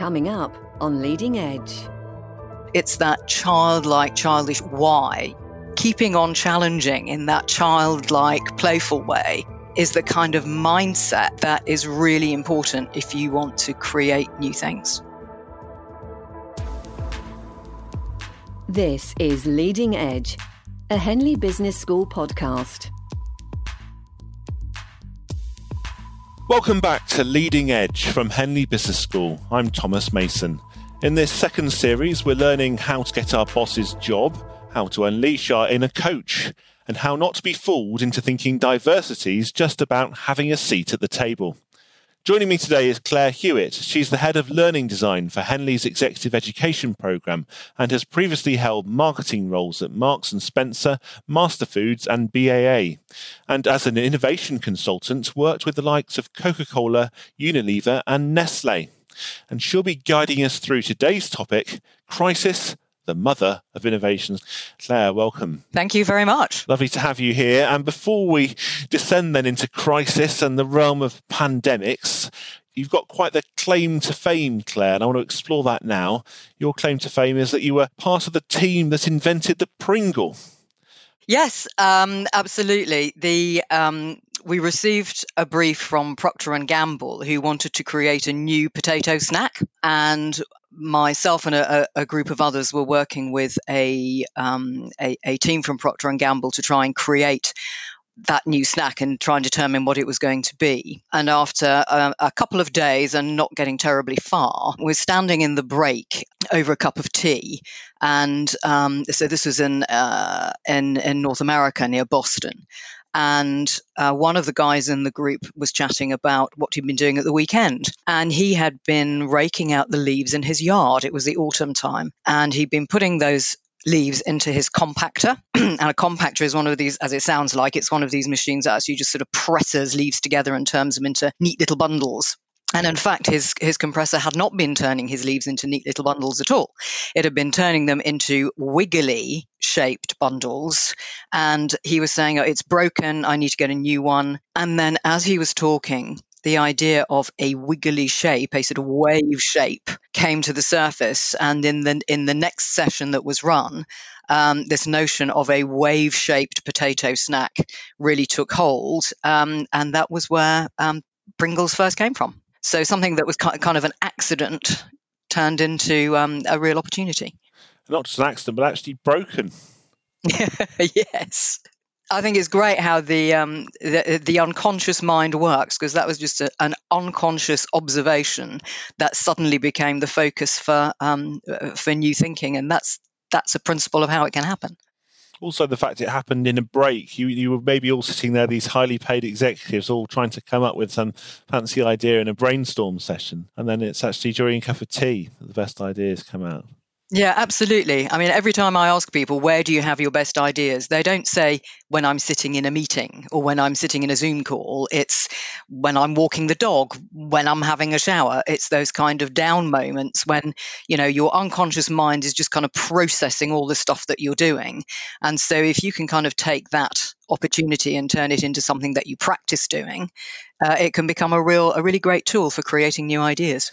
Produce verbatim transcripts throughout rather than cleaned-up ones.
Coming up on Leading Edge. It's that childlike, childish why. Keeping on challenging in that childlike, playful way is the kind of mindset that is really important if you want to create new things. This is Leading Edge, a Henley Business School podcast. Welcome back to Leading Edge from Henley Business School. I'm Thomas Mason. In this second series, we're learning how to get our boss's job, how to unleash our inner coach, and how not to be fooled into thinking diversity is just about having a seat at the table. Joining me today is Claire Hewitt. She's the head of learning design for Henley's executive education programme and has previously held marketing roles at Marks and Spencer, Master Foods and B A A. And as an innovation consultant, worked with the likes of Coca-Cola, Unilever and Nestle. And she'll be guiding us through today's topic, Crisis, the mother of innovations. Claire, welcome. Thank you very much. Lovely to have you here. And before we descend then into crisis and the realm of pandemics, you've got quite the claim to fame, Claire, and I want to explore that now. Your claim to fame is that you were part of the team that invented the Pringle. Yes, um, absolutely. The um, we received a brief from Procter and Gamble who wanted to create a new potato snack, and myself and a, a group of others were working with a, um, a a team from Procter and Gamble to try and create that new snack and try and determine what it was going to be. And after a, a couple of days and not getting terribly far, we're standing in the break over a cup of tea. And um, so this was in, uh, in in North America near Boston. And uh, one of the guys in the group was chatting about what he'd been doing at the weekend. And he had been raking out the leaves in his yard. It was the autumn time. And he'd been putting those leaves into his compactor. And a compactor is one of these, as it sounds like, it's one of these machines that actually just sort of presses leaves together and turns them into neat little bundles. And in fact, his his compressor had not been turning his leaves into neat little bundles at all. It had been turning them into wiggly shaped bundles. And he was saying, oh, it's broken. I need to get a new one. And then as he was talking, the idea of a wiggly shape, a sort of wave shape, came to the surface. And in the in the next session that was run, um, this notion of a wave-shaped potato snack really took hold. Um, and that was where um, Pringles first came from. So something that was kind of an accident turned into um, a real opportunity. Not just an accident, but actually broken. Yes. I think it's great how the um, the, the unconscious mind works, because that was just a, an unconscious observation that suddenly became the focus for um, for new thinking, and that's that's a principle of how it can happen. Also, the fact it happened in a break. You you were maybe all sitting there, these highly paid executives, all trying to come up with some fancy idea in a brainstorm session, and then it's actually during a cup of tea that the best ideas come out. Yeah, absolutely. I mean, every time I ask people, where do you have your best ideas? They don't say when I'm sitting in a meeting or when I'm sitting in a Zoom call. It's when I'm walking the dog, when I'm having a shower. It's those kind of down moments when, you know, your unconscious mind is just kind of processing all the stuff that you're doing. And so if you can kind of take that opportunity and turn it into something that you practice doing, uh, it can become a real, a really great tool for creating new ideas.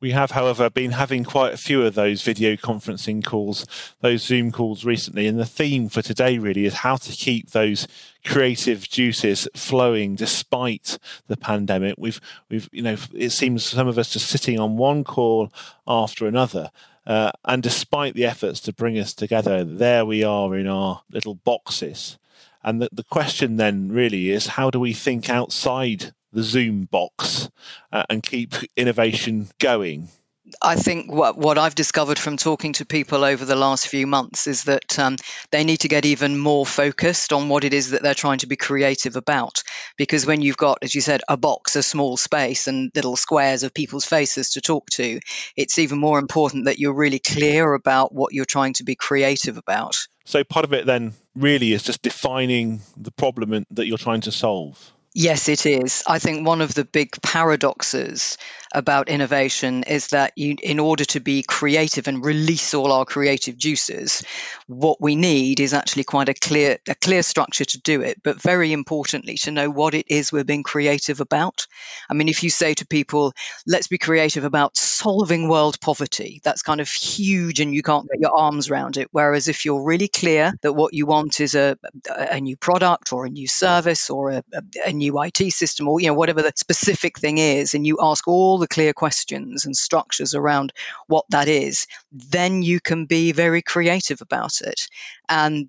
We have, however, been having quite a few of those video conferencing calls, those Zoom calls recently. And the theme for today really is how to keep those creative juices flowing despite the pandemic. We've, we've, you know, it seems some of us just sitting on one call after another. Uh, and despite the efforts to bring us together, there we are in our little boxes. And the, the question then really is, how do we think outside the Zoom box uh, and keep innovation going? I think what what I've discovered from talking to people over the last few months is that um, they need to get even more focused on what it is that they're trying to be creative about. Because when you've got, as you said, a box, a small space and little squares of people's faces to talk to, it's even more important that you're really clear about what you're trying to be creative about. So part of it then really is just defining the problem that you're trying to solve. Yes, it is. I think one of the big paradoxes about innovation is that you, in order to be creative and release all our creative juices, what we need is actually quite a clear a clear structure to do it, but very importantly to know what it is we're being creative about. I mean, if you say to people, let's be creative about solving world poverty, that's kind of huge and you can't get your arms around it. Whereas if you're really clear that what you want is a, a new product or a new service or a, a, a new I T system or, you know, whatever the specific thing is, and you ask all the clear questions and structures around what that is, then you can be very creative about it. And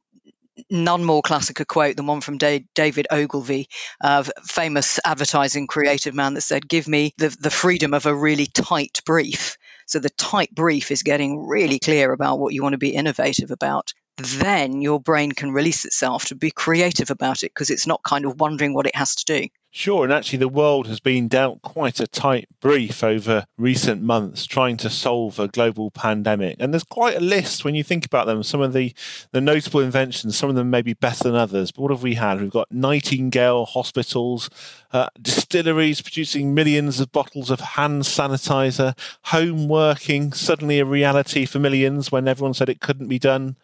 none more classic a quote than one from da- David Ogilvy, uh, famous advertising creative man, that said, give me the, the freedom of a really tight brief. So the tight brief is getting really clear about what you want to be innovative about. Then your brain can release itself to be creative about it, because it's not kind of wondering what it has to do. Sure, and actually the world has been dealt quite a tight brief over recent months trying to solve a global pandemic. And there's quite a list when you think about them. Some of the, the notable inventions, some of them may be better than others. But what have we had? We've got Nightingale hospitals, uh, distilleries producing millions of bottles of hand sanitizer, home working, suddenly a reality for millions when everyone said it couldn't be done.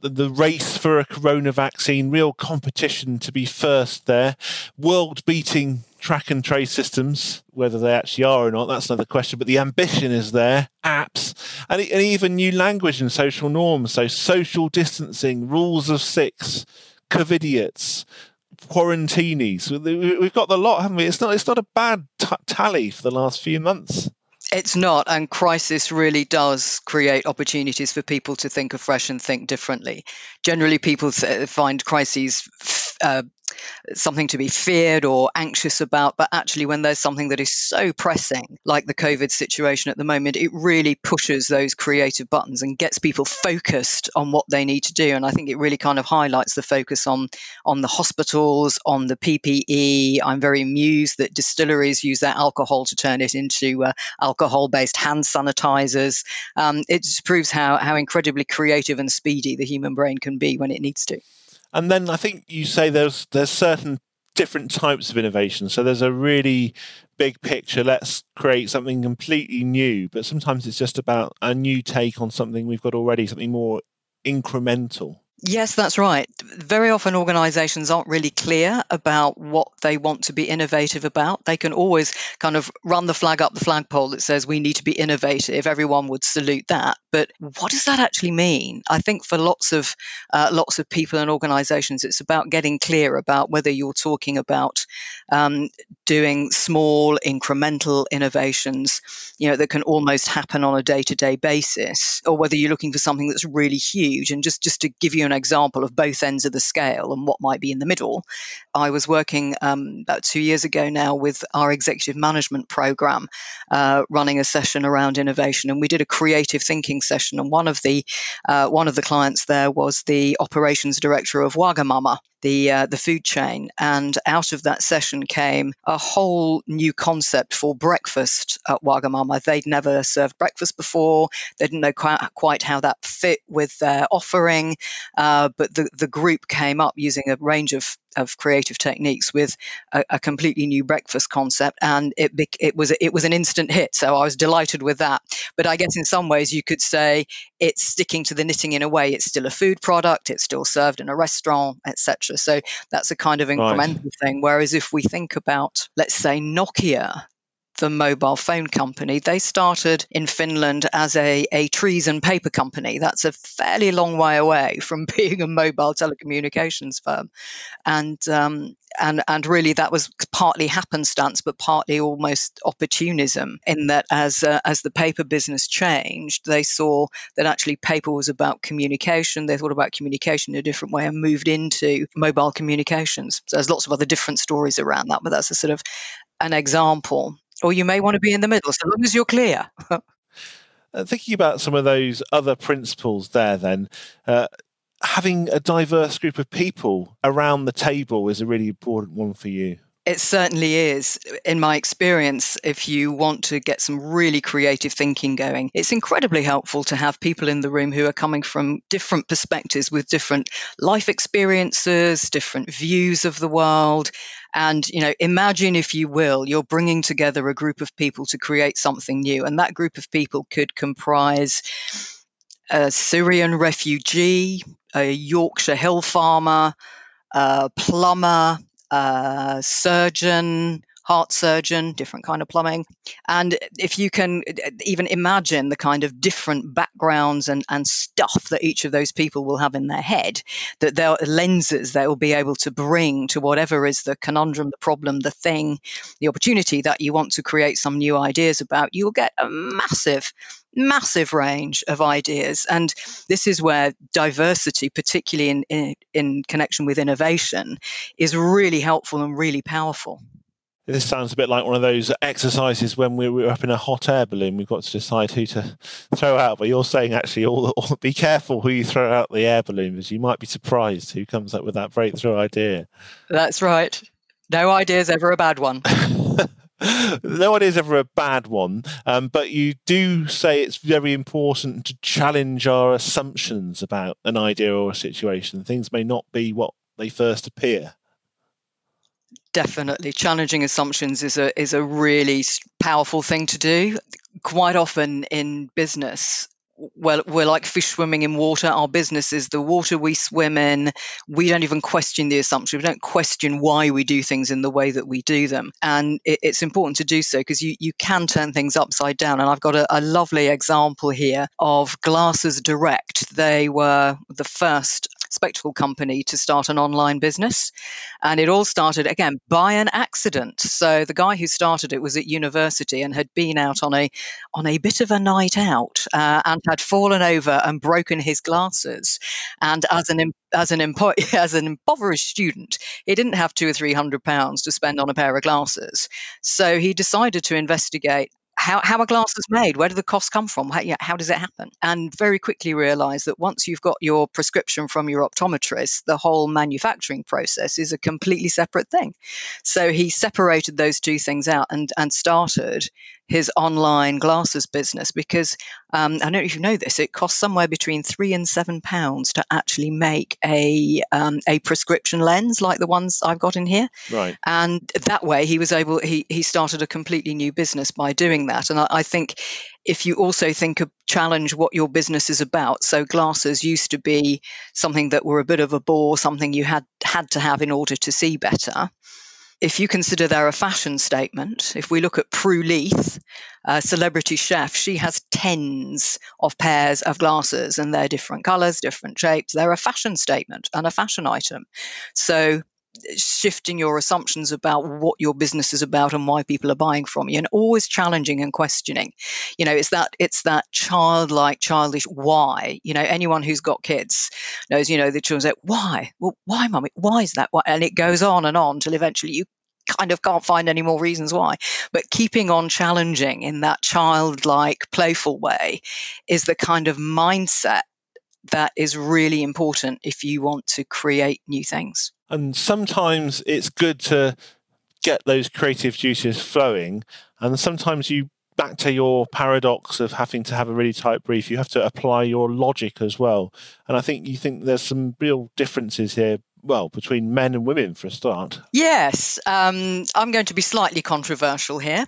The race for a corona vaccine, real competition to be first there. World-beating track and trace systems, whether they actually are or not, that's another question. But the ambition is there. Apps and, and even new language and social norms. So social distancing, rules of six, covidiots, quarantinis. We've got the lot, haven't we? It's not. It's not a bad t- tally for the last few months. It's not, and crisis really does create opportunities for people to think afresh and think differently. Generally, people find crises uh, something to be feared or anxious about, but actually when there's something that is so pressing, like the COVID situation at the moment, it really pushes those creative buttons and gets people focused on what they need to do. And I think it really kind of highlights the focus on on the hospitals, on the P P E. I'm very amused that distilleries use their alcohol to turn it into uh, alcohol-based hand sanitizers. Um, it just proves how how incredibly creative and speedy the human brain can be when it needs to. And then I think you say there's there's certain different types of innovation. So there's a really big picture, let's create something completely new. But sometimes it's just about a new take on something we've got already, something more incremental. Yes, that's right. Very often organisations aren't really clear about what they want to be innovative about. They can always kind of run the flag up the flagpole that says we need to be innovative. Everyone would salute that. But what does that actually mean? I think for lots of uh, lots of people and organisations, it's about getting clear about whether you're talking about um, doing small incremental innovations, you know, that can almost happen on a day-to-day basis, or whether you're looking for something that's really huge. And just, just to give you an example of both ends of the scale and what might be in the middle, I was working um, about two years ago now with our executive management program, uh, running a session around innovation, and we did a creative thinking session. And one of the uh, one of the clients there was the operations director of Wagamama, the uh, the food chain, and out of that session came a whole new concept for breakfast at Wagamama. They'd never served breakfast before. They didn't know quite, quite how that fit with their offering, uh, but the, the group came up using a range of of creative techniques with a, a completely new breakfast concept, and it it was it was an instant hit. So I was delighted with that. But I guess in some ways you could say it's sticking to the knitting in a way. It's still a food product. It's still served in a restaurant, et cetera. So that's a kind of incremental right. thing. Whereas if we think about, let's say, Nokia, the mobile phone company, they started in Finland as a, a trees and paper company. That's a fairly long way away from being a mobile telecommunications firm. And um, and and really that was partly happenstance, but partly almost opportunism, in that as uh, as the paper business changed, they saw that actually paper was about communication. They thought about communication in a different way and moved into mobile communications. So there's lots of other different stories around that, but that's a sort of an example. Or you may want to be in the middle, so long as you're clear. Thinking about some of those other principles there then, uh, having a diverse group of people around the table is a really important one for you. It certainly is. In my experience, if you want to get some really creative thinking going, it's incredibly helpful to have people in the room who are coming from different perspectives with different life experiences, different views of the world. And, you know, imagine, if you will, you're bringing together a group of people to create something new. And that group of people could comprise a Syrian refugee, a Yorkshire hill farmer, a plumber, Uh, surgeon, heart surgeon, different kind of plumbing. And if you can even imagine the kind of different backgrounds and, and stuff that each of those people will have in their head, that their lenses they will be able to bring to whatever is the conundrum, the problem, the thing, the opportunity that you want to create some new ideas about, you'll get a massive massive range of ideas. And this is where diversity, particularly in, in in connection with innovation, is really helpful and really powerful. This sounds a bit like one of those exercises when we were up in a hot air balloon. We've got to decide who to throw out. But you're saying actually, all, all be careful who you throw out the air balloon, because you might be surprised who comes up with that breakthrough idea. That's right. No idea is ever a bad one. No idea is ever a bad one, um, but you do say it's very important to challenge our assumptions about an idea or a situation. Things may not be what they first appear. Definitely. Challenging assumptions is a is a really powerful thing to do. Quite often in business, well, we're like fish swimming in water. Our business is the water we swim in. We don't even question the assumption. We don't question why we do things in the way that we do them. And it, it's important to do so, because you, you can turn things upside down. And I've got a, a lovely example here of Glasses Direct. They were the first spectacle company to start an online business. And it all started, again, by an accident. So the guy who started it was at university and had been out on a on a bit of a night out uh, and had fallen over and broken his glasses. And as an as an impo- as an impoverished student, he didn't have two or three hundred pounds to spend on a pair of glasses. So he decided to investigate How, how are glasses made? Where do the costs come from? How, yeah, how does it happen? And very quickly realised that once you've got your prescription from your optometrist, the whole manufacturing process is a completely separate thing. So he separated those two things out and, and started his online glasses business, because um, I don't know if you know this, it costs somewhere between three and seven pounds to actually make a um, a prescription lens like the ones I've got in here. Right. And that way he was able, he, he started a completely new business by doing that. And I, I think if you also think of challenge what your business is about, so glasses used to be something that were a bit of a bore, something you had had to have in order to see better. If you consider they're a fashion statement, if we look at Prue Leith, a celebrity chef, she has tens of pairs of glasses, and they're different colours, different shapes. They're a fashion statement and a fashion item. So shifting your assumptions about what your business is about and why people are buying from you, and always challenging and questioning. You know, it's that it's that childlike, childish why. You know, anyone who's got kids knows, you know, the children say, why? Well, why, Mummy? Why is that? Why? And it goes on and on till eventually you kind of can't find any more reasons why. But keeping on challenging in that childlike, playful way is the kind of mindset that is really important if you want to create new things. And sometimes it's good to get those creative juices flowing. And sometimes you, back to your paradox of having to have a really tight brief, you have to apply your logic as well. And I think you think there's some real differences here, well, between men and women for a start. Yes. Um, I'm going to be slightly controversial here.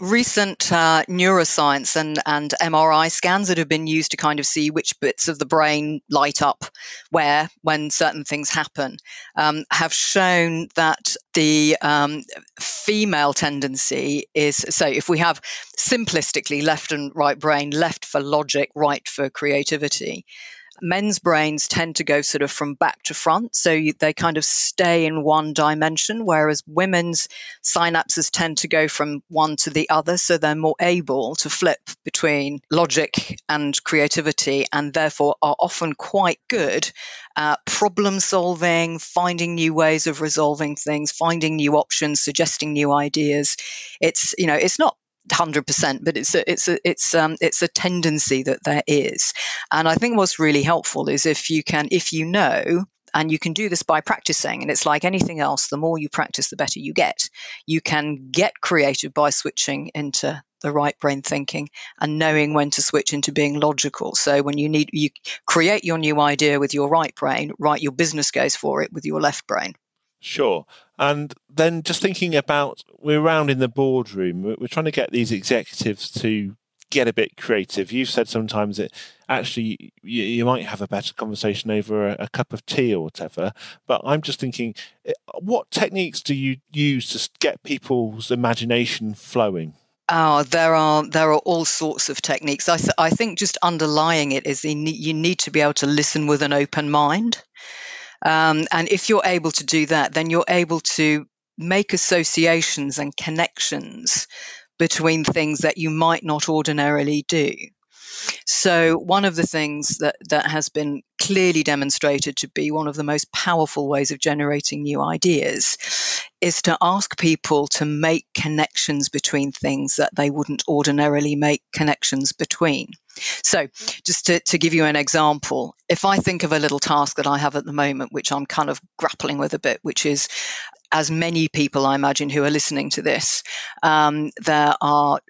Recent uh, neuroscience and, and M R I scans that have been used to kind of see which bits of the brain light up where when certain things happen um, have shown that the um, female tendency is, so if we have simplistically left and right brain, left for logic, right for creativity, men's brains tend to go sort of from back to front, so you, they kind of stay in one dimension, whereas women's synapses tend to go from one to the other, so they're more able to flip between logic and creativity, and therefore are often quite good at problem solving, finding new ways of resolving things, finding new options, suggesting new ideas. It's, you know, it's not one hundred percent, but it's a, it's a, it's um it's a tendency that there is. And I think what's really helpful is if you can if you know And you can do this by practicing. And it's like anything else, the more you practice, the better you get. You can get creative by switching into the right brain thinking and knowing when to switch into being logical. So when you need, you create your new idea with your right brain, write your business case for it with your left brain. Sure. And then just thinking about, we're around in the boardroom, we're trying to get these executives to get a bit creative. You've said sometimes that actually you, you might have a better conversation over a, a cup of tea or whatever, but I'm just thinking, what techniques do you use to get people's imagination flowing? Oh, there are there are all sorts of techniques. I, th- I think just underlying it is the ne- you need to be able to listen with an open mind. Um, and if you're able to do that, then you're able to make associations and connections between things that you might not ordinarily do. So one of the things that, that has been clearly demonstrated to be one of the most powerful ways of generating new ideas is to ask people to make connections between things that they wouldn't ordinarily make connections between. So just to, to give you an example, if I think of a little task that I have at the moment, which I'm kind of grappling with a bit, which is, as many people I imagine who are listening to this, um, there are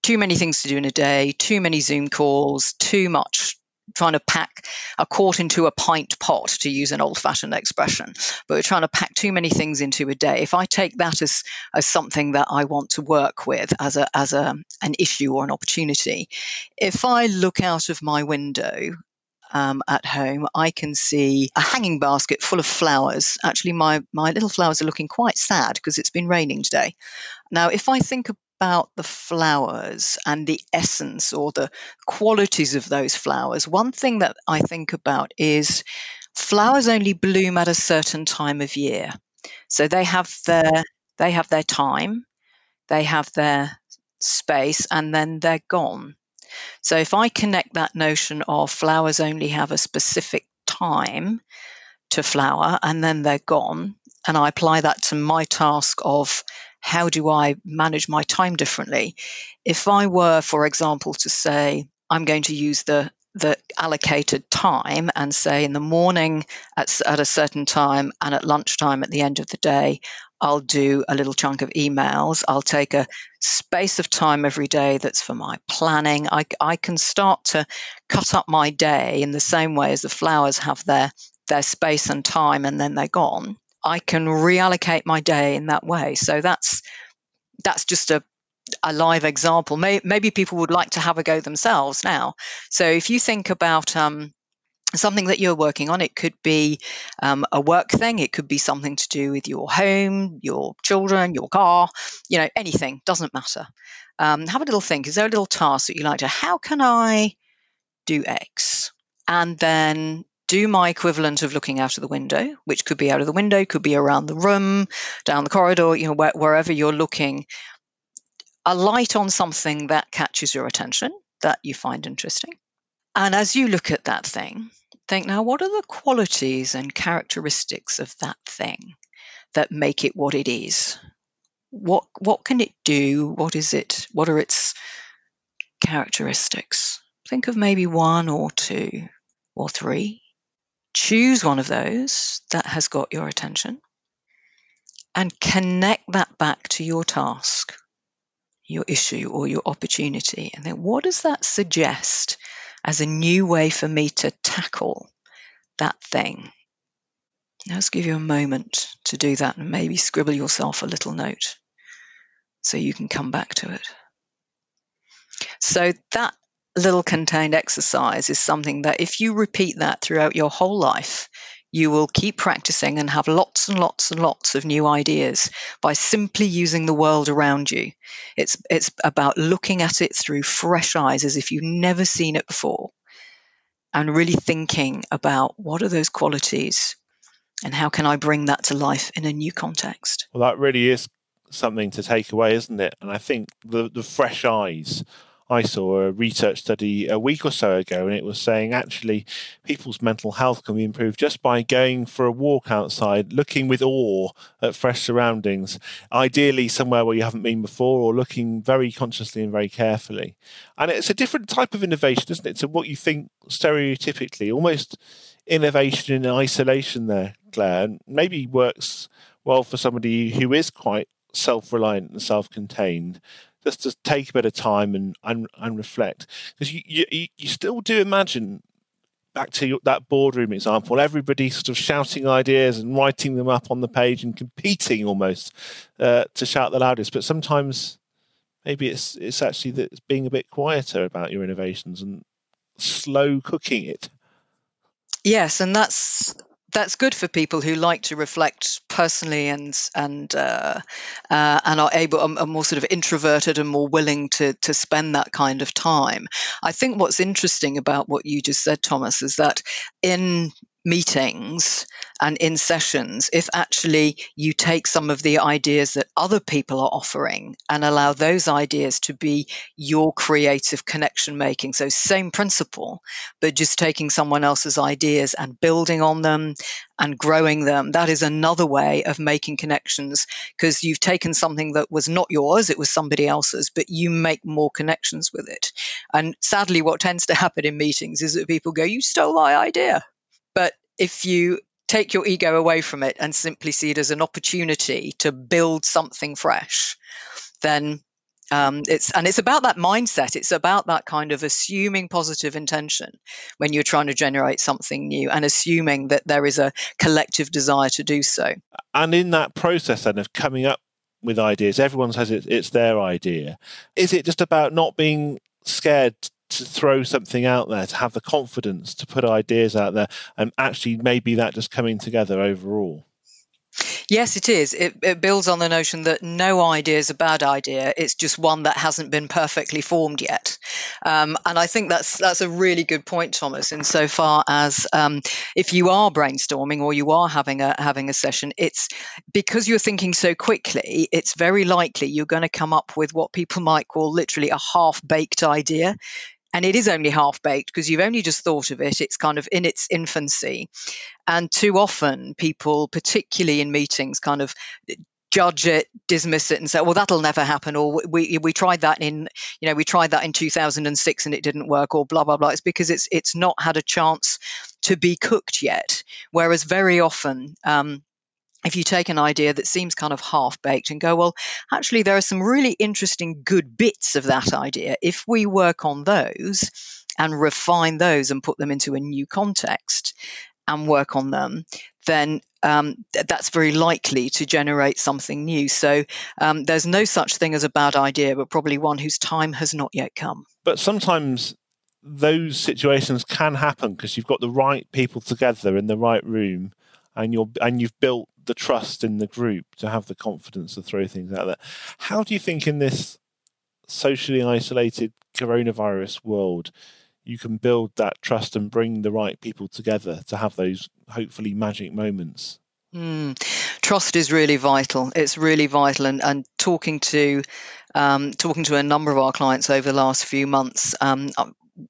too many things to do in a day, too many Zoom calls, too much trying to pack a quart into a pint pot, to use an old-fashioned expression. But we're trying to pack too many things into a day. If I take that as, as something that I want to work with as a as a an issue or an opportunity, if I look out of my window Um, at home, I can see a hanging basket full of flowers. Actually, my, my little flowers are looking quite sad because it's been raining today. Now, if I think about the flowers and the essence or the qualities of those flowers, one thing that I think about is flowers only bloom at a certain time of year. So they have their they have their time, they have their space, and then they're gone. So if I connect that notion of flowers only have a specific time to flower and then they're gone, and I apply that to my task of how do I manage my time differently, if I were, for example, to say I'm going to use the the allocated time and say in the morning at, at a certain time and at lunchtime at the end of the day, I'll do a little chunk of emails. I'll take a space of time every day that's for my planning. I, I can start to cut up my day in the same way as the flowers have their, their space and time and then they're gone. I can reallocate my day in that way. So that's that's just a, a live example. May, maybe people would like to have a go themselves now. So if you think about um, something that you're working on, it could be um, a work thing, it could be something to do with your home, your children, your car, you know, anything, doesn't matter. Um, have a little think, is there a little task that you like to, how can I do X? And then do my equivalent of looking out of the window, which could be out of the window, could be around the room, down the corridor, you know, where, wherever you're looking, a light on something that catches your attention, that you find interesting. And as you look at that thing, think, now, what are the qualities and characteristics of that thing that make it what it is? What what can it do? What is it? What are its characteristics? Think of maybe one or two or three. Choose one of those that has got your attention and connect that back to your task, your issue or your opportunity. And then what does that suggest as a new way for me to tackle that thing? Now, let's give you a moment to do that and maybe scribble yourself a little note so you can come back to it. So that little contained exercise is something that if you repeat that throughout your whole life, you will keep practicing and have lots and lots and lots of new ideas by simply using the world around you. It's it's about looking at it through fresh eyes as if you've never seen it before and really thinking about what are those qualities and how can I bring that to life in a new context. Well, that really is something to take away, isn't it? And I think the, the fresh eyes, I saw a research study a week or so ago, and it was saying actually people's mental health can be improved just by going for a walk outside, looking with awe at fresh surroundings, ideally somewhere where you haven't been before, or looking very consciously and very carefully. And it's a different type of innovation, isn't it, to what you think stereotypically, almost innovation in isolation there, Claire, and maybe works well for somebody who is quite self-reliant and self-contained, just to take a bit of time and and, and reflect. Because you, you you still do imagine, back to that boardroom example, everybody sort of shouting ideas and writing them up on the page and competing almost uh, to shout the loudest. But sometimes maybe it's it's actually that it's being a bit quieter about your innovations and slow cooking it. Yes, and that's that's good for people who like to reflect personally and and uh, uh, and are able, are more sort of introverted and more willing to to spend that kind of time. I think what's interesting about what you just said, Thomas, is that in meetings and in sessions, if actually you take some of the ideas that other people are offering and allow those ideas to be your creative connection making, so same principle, but just taking someone else's ideas and building on them and growing them, that is another way of making connections, because you've taken something that was not yours, it was somebody else's, but you make more connections with it. And sadly, what tends to happen in meetings is that people go, "You stole my idea." But if you take your ego away from it and simply see it as an opportunity to build something fresh, then um, it's and it's about that mindset. It's about that kind of assuming positive intention when you're trying to generate something new, and assuming that there is a collective desire to do so. And in that process then of coming up with ideas, everyone says it, it's their idea. Is it just about not being scared to throw something out there, to have the confidence to put ideas out there, and actually maybe that just coming together overall? Yes, it is. It, it builds on the notion that no idea is a bad idea. It's just one that hasn't been perfectly formed yet. Um, and I think that's that's a really good point, Thomas, insofar as um, if you are brainstorming or you are having a having a session, it's because you're thinking so quickly, it's very likely you're going to come up with what people might call literally a half-baked idea. And it is only half-baked because you've only just thought of it. It's kind of in its infancy. And too often people, particularly in meetings, kind of judge it, dismiss it and say, well, that'll never happen. Or we we tried that in, you know, we tried that in two thousand six and it didn't work, or blah, blah, blah. It's because it's it's not had a chance to be cooked yet. Whereas very often, um, if you take an idea that seems kind of half-baked and go, well, actually, there are some really interesting good bits of that idea. If we work on those and refine those and put them into a new context and work on them, then um, th- that's very likely to generate something new. So um, there's no such thing as a bad idea, but probably one whose time has not yet come. But sometimes those situations can happen because you've got the right people together in the right room, and you're and you've built the trust in the group to have the confidence to throw things out there. How do you think in this socially isolated coronavirus world you can build that trust and bring the right people together to have those hopefully magic moments? Mm. Trust is really vital. It's really vital, and, and talking to um, talking to a number of our clients over the last few months, um,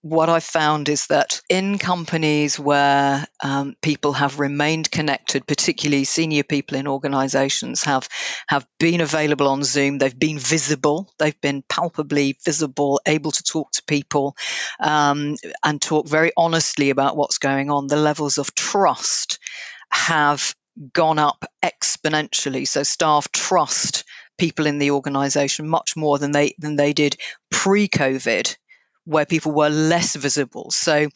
what I found is that in companies where um, people have remained connected, particularly senior people in organizations have have been available on Zoom, they've been visible, they've been palpably visible, able to talk to people um, and talk very honestly about what's going on, the levels of trust have gone up exponentially. So staff trust people in the organization much more than they than they did pre-COVID, where people were less visible. So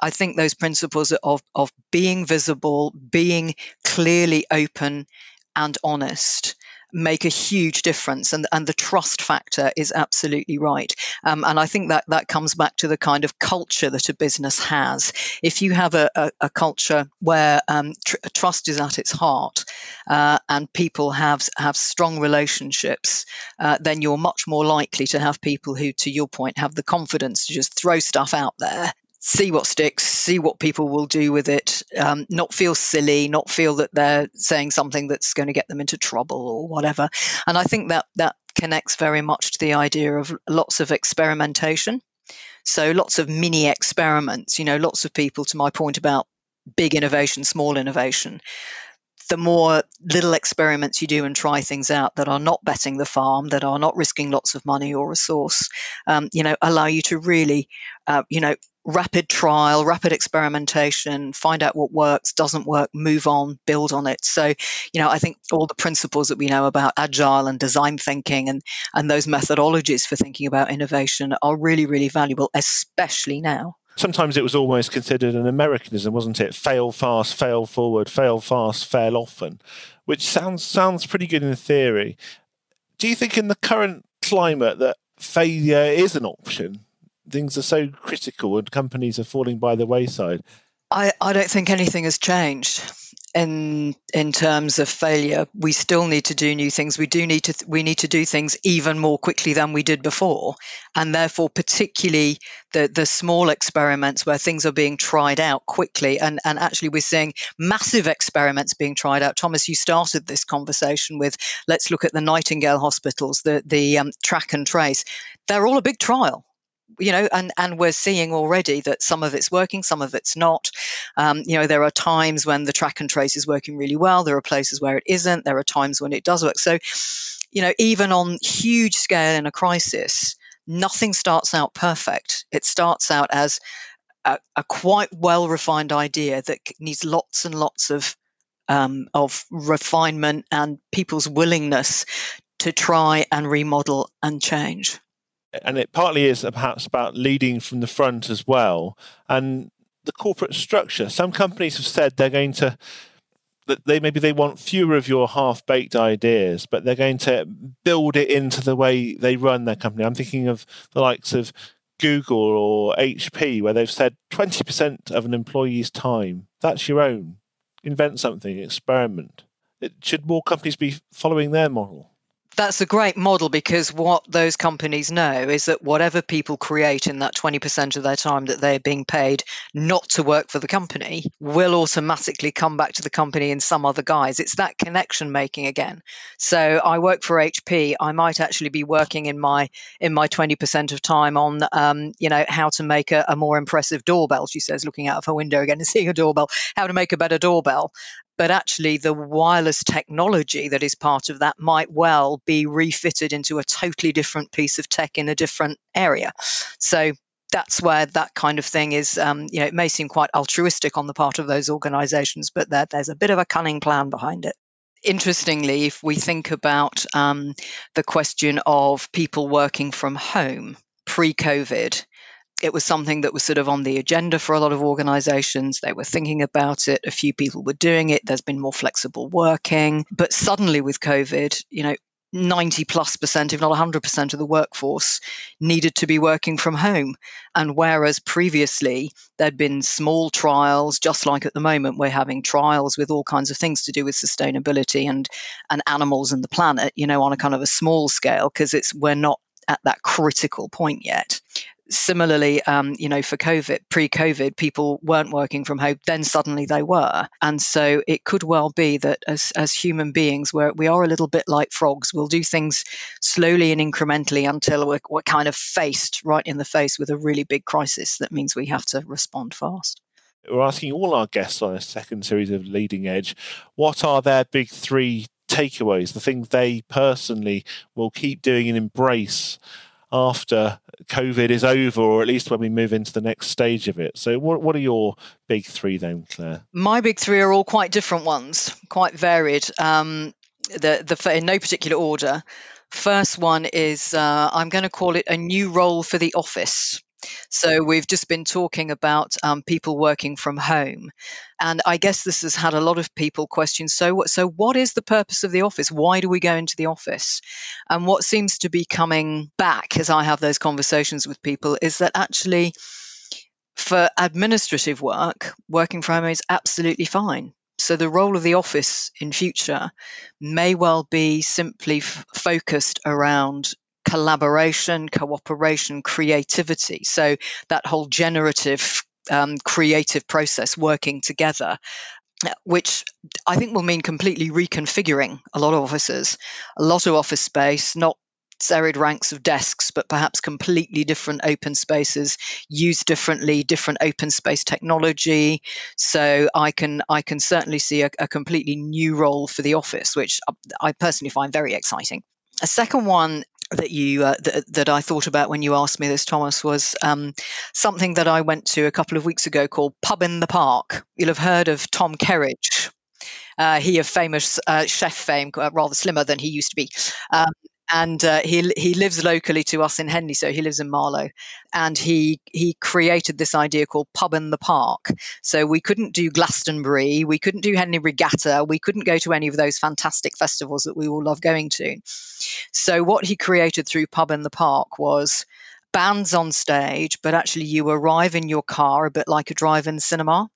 I think those principles of, of being visible, being clearly open and honest make a huge difference. And, and the trust factor is absolutely right. Um, and I think that, that comes back to the kind of culture that a business has. If you have a, a, a culture where um, tr- trust is at its heart uh, and people have, have strong relationships, uh, then you're much more likely to have people who, to your point, have the confidence to just throw stuff out there, see what sticks, see what people will do with it, um, not feel silly, not feel that they're saying something that's going to get them into trouble or whatever. And I think that that connects very much to the idea of lots of experimentation. So lots of mini experiments, you know, lots of people, to my point about big innovation, small innovation, the more little experiments you do and try things out that are not betting the farm, that are not risking lots of money or resource, um, you know, allow you to really, uh, you know, rapid trial, rapid experimentation, find out what works, doesn't work, move on, build on it. So, you know, I think all the principles that we know about agile and design thinking and, and those methodologies for thinking about innovation are really, really valuable, especially now. Sometimes it was almost considered an Americanism, wasn't it? Fail fast, fail forward, fail fast, fail often, which sounds sounds pretty good in theory. Do you think in the current climate that failure is an option? Things are so critical and companies are falling by the wayside. I, I don't think anything has changed in in terms of failure. We still need to do new things. We do need to we need to do things even more quickly than we did before, and therefore, particularly the the small experiments where things are being tried out quickly, and and actually we're seeing massive experiments being tried out. Thomas, you started this conversation with let's look at the Nightingale hospitals, the the um, track and trace. They're all a big trial. You know, and, and we're seeing already that some of it's working, some of it's not. Um, you know, there are times when the track and trace is working really well. There are places where it isn't. There are times when it does work. So, you know, even on huge scale in a crisis, nothing starts out perfect. It starts out as a, a quite well-refined idea that needs lots and lots of um, of refinement and people's willingness to try and remodel and change. And it partly is perhaps about leading from the front as well. And the corporate structure, some companies have said they're going to, that they maybe they want fewer of your half-baked ideas, but they're going to build it into the way they run their company. I'm thinking of the likes of Google or H P, where they've said twenty percent of an employee's time, that's your own. Invent something, experiment. It, should more companies be following their model? That's a great model, because what those companies know is that whatever people create in that twenty percent of their time that they're being paid not to work for the company will automatically come back to the company in some other guise. It's that connection making again. So I work for H P. I might actually be working in my in my twenty percent of time on, um, you know, how to make a, a more impressive doorbell. She says, looking out of her window again and seeing a doorbell, how to make a better doorbell. But actually, the wireless technology that is part of that might well be refitted into a totally different piece of tech in a different area. So that's where that kind of thing is, um, you know, it may seem quite altruistic on the part of those organizations, but there, there's a bit of a cunning plan behind it. Interestingly, if we think about um, the question of people working from home pre-COVID, it was something that was sort of on the agenda for a lot of organizations. They were thinking about it. A few people were doing it. There's been more flexible working. But suddenly with COVID, you know, ninety plus percent, if not one hundred percent of the workforce needed to be working from home. And whereas previously there'd been small trials, just like at the moment, we're having trials with all kinds of things to do with sustainability and, and animals and the planet, you know, on a kind of a small scale, because it's we're not at that critical point yet. Similarly, um, you know, for COVID, pre-COVID, people weren't working from home. Then suddenly they were, and so it could well be that as as human beings, we're, we are a little bit like frogs. We'll do things slowly and incrementally until we're, we're kind of faced right in the face with a really big crisis. That means we have to respond fast. We're asking all our guests on a second series of Leading Edge, what are their big three takeaways? The things they personally will keep doing and embrace after COVID is over, or at least when we move into the next stage of it. So what what are your big three then, Claire? My big three are all quite different ones, quite varied, um, the, the, in no particular order. First one is uh, I'm going to call it a new role for the office. So we've just been talking about um, people working from home. And I guess this has had a lot of people question, so what, so what is the purpose of the office? Why do we go into the office? And what seems to be coming back as I have those conversations with people is that actually for administrative work, working from home is absolutely fine. So the role of the office in future may well be simply f- focused around collaboration, cooperation, creativity. So that whole generative, um, creative process working together, which I think will mean completely reconfiguring a lot of offices, a lot of office space, not serried ranks of desks, but perhaps completely different open spaces, used differently, different open space technology. So I can I can certainly see a, a completely new role for the office, which I personally find very exciting. A second one that you uh, th- that I thought about when you asked me this, Thomas, was um, something that I went to a couple of weeks ago called Pub in the Park. You'll have heard of Tom Kerridge. Uh, he of famous uh, chef fame, uh, rather slimmer than he used to be. Um, and uh, he he lives locally to us in Henley, so he lives in Marlow. And he he created this idea called Pub in the Park. So we couldn't do Glastonbury, we couldn't do Henley Regatta, we couldn't go to any of those fantastic festivals that we all love going to. So what he created through Pub in the Park was bands on stage, but actually you arrive in your car a bit like a drive-in cinema.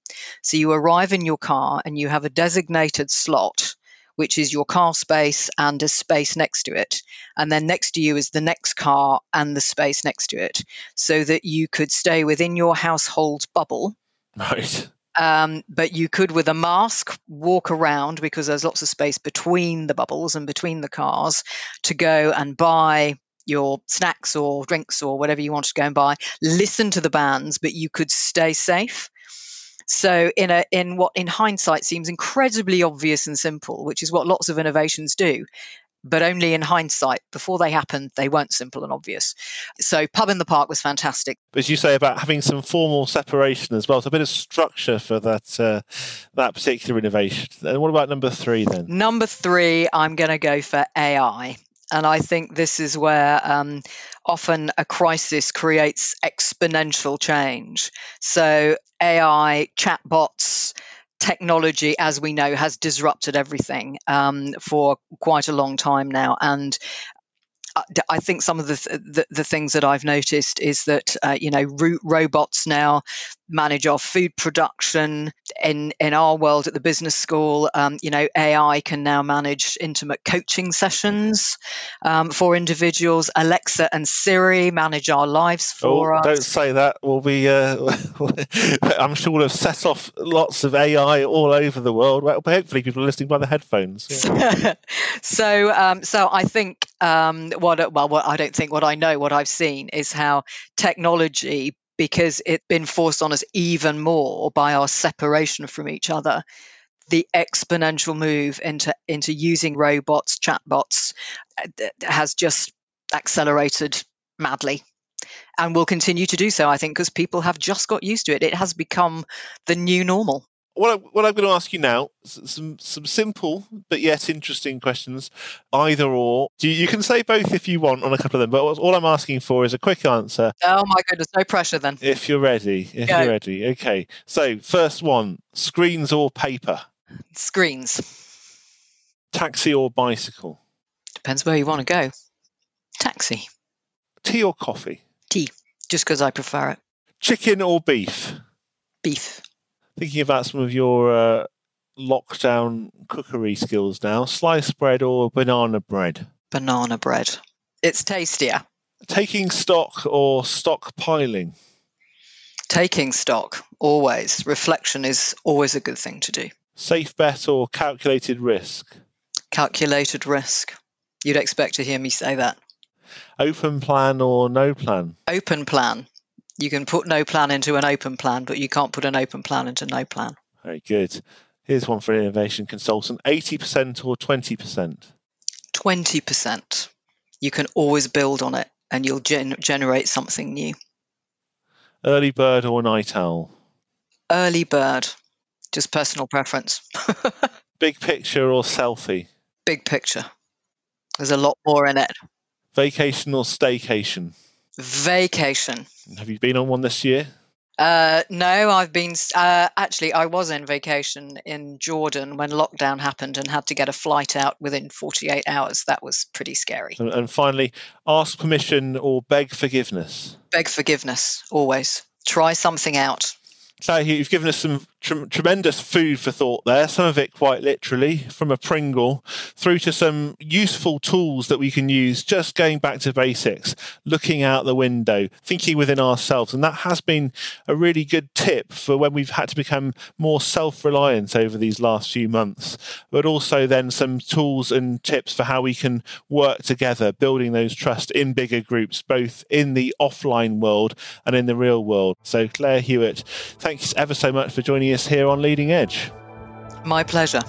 So you arrive in your car and you have a designated slot, which is your car space and a space next to it. And then next to you is the next car and the space next to it, so that you could stay within your household bubble. Right. Um, but you could, with a mask, walk around, because there's lots of space between the bubbles and between the cars, to go and buy your snacks or drinks or whatever you wanted to go and buy, listen to the bands, but you could stay safe. So in a in what in hindsight seems incredibly obvious and simple, which is what lots of innovations do, but only in hindsight. Before they happened, they weren't simple and obvious. So Pub in the Park was fantastic. As you say, about having some formal separation as well, so a bit of structure for that uh, that particular innovation. And what about number three then? Number three, I'm going to go for A I. And I think this is where um, often a crisis creates exponential change. So A I, chatbots, technology, as we know, has disrupted everything um, for quite a long time now. And I think some of the th- the, the things that I've noticed is that uh, you know ro- robots now manage our food production. In in our world at the business school, um, you know A I can now manage intimate coaching sessions um, for individuals. Alexa and Siri manage our lives for oh, us. Don't say that. We'll be. Uh, I'm sure we'll have set off lots of A I all over the world. Well, hopefully, people are listening by the headphones. Yeah. so um, so I think. Um, What, well, what I don't think, what I know, what I've seen is how technology, because it's been forced on us even more by our separation from each other, the exponential move into, into using robots, chatbots, has just accelerated madly and will continue to do so, I think, because people have just got used to it. It has become the new normal. What, I, what I'm going to ask you now, some some simple but yet interesting questions, either or. You, you can say both if you want on a couple of them, but all I'm asking for is a quick answer. Oh my goodness, no pressure then. If you're ready, if Go. you're ready. Okay, so first one, screens or paper? Screens. Taxi or bicycle? Depends where you want to go. Taxi. Tea or coffee? Tea, just because I prefer it. Chicken or beef? Beef. Thinking about some of your uh, lockdown cookery skills now, sliced bread or banana bread? Banana bread. It's tastier. Taking stock or stockpiling? Taking stock, always. Reflection is always a good thing to do. Safe bet or calculated risk? Calculated risk. You'd expect to hear me say that. Open plan or no plan? Open plan. You can put no plan into an open plan, but you can't put an open plan into no plan. Very good. Here's one for an innovation consultant. eighty percent or twenty percent? twenty percent. You can always build on it and you'll gen- generate something new. Early bird or night owl? Early bird. Just personal preference. Big picture or selfie? Big picture. There's a lot more in it. Vacation or staycation? Vacation. Have you been on one this year? Uh, no, I've been uh, actually I was on vacation in Jordan when lockdown happened and had to get a flight out within forty-eight hours. That was pretty scary. And, and finally, ask permission or beg forgiveness? Beg forgiveness, always. Try something out. Claire, you've given us some Tre- tremendous food for thought there, some of it quite literally, from a Pringle through to some useful tools that we can use, just going back to basics, looking out the window, thinking within ourselves. And that has been a really good tip for when we've had to become more self-reliant over these last few months, but also then some tools and tips for how we can work together, building those trust in bigger groups, both in the offline world and in the real world. So Claire Hewitt, thanks ever so much for joining us here on Leading Edge. My pleasure.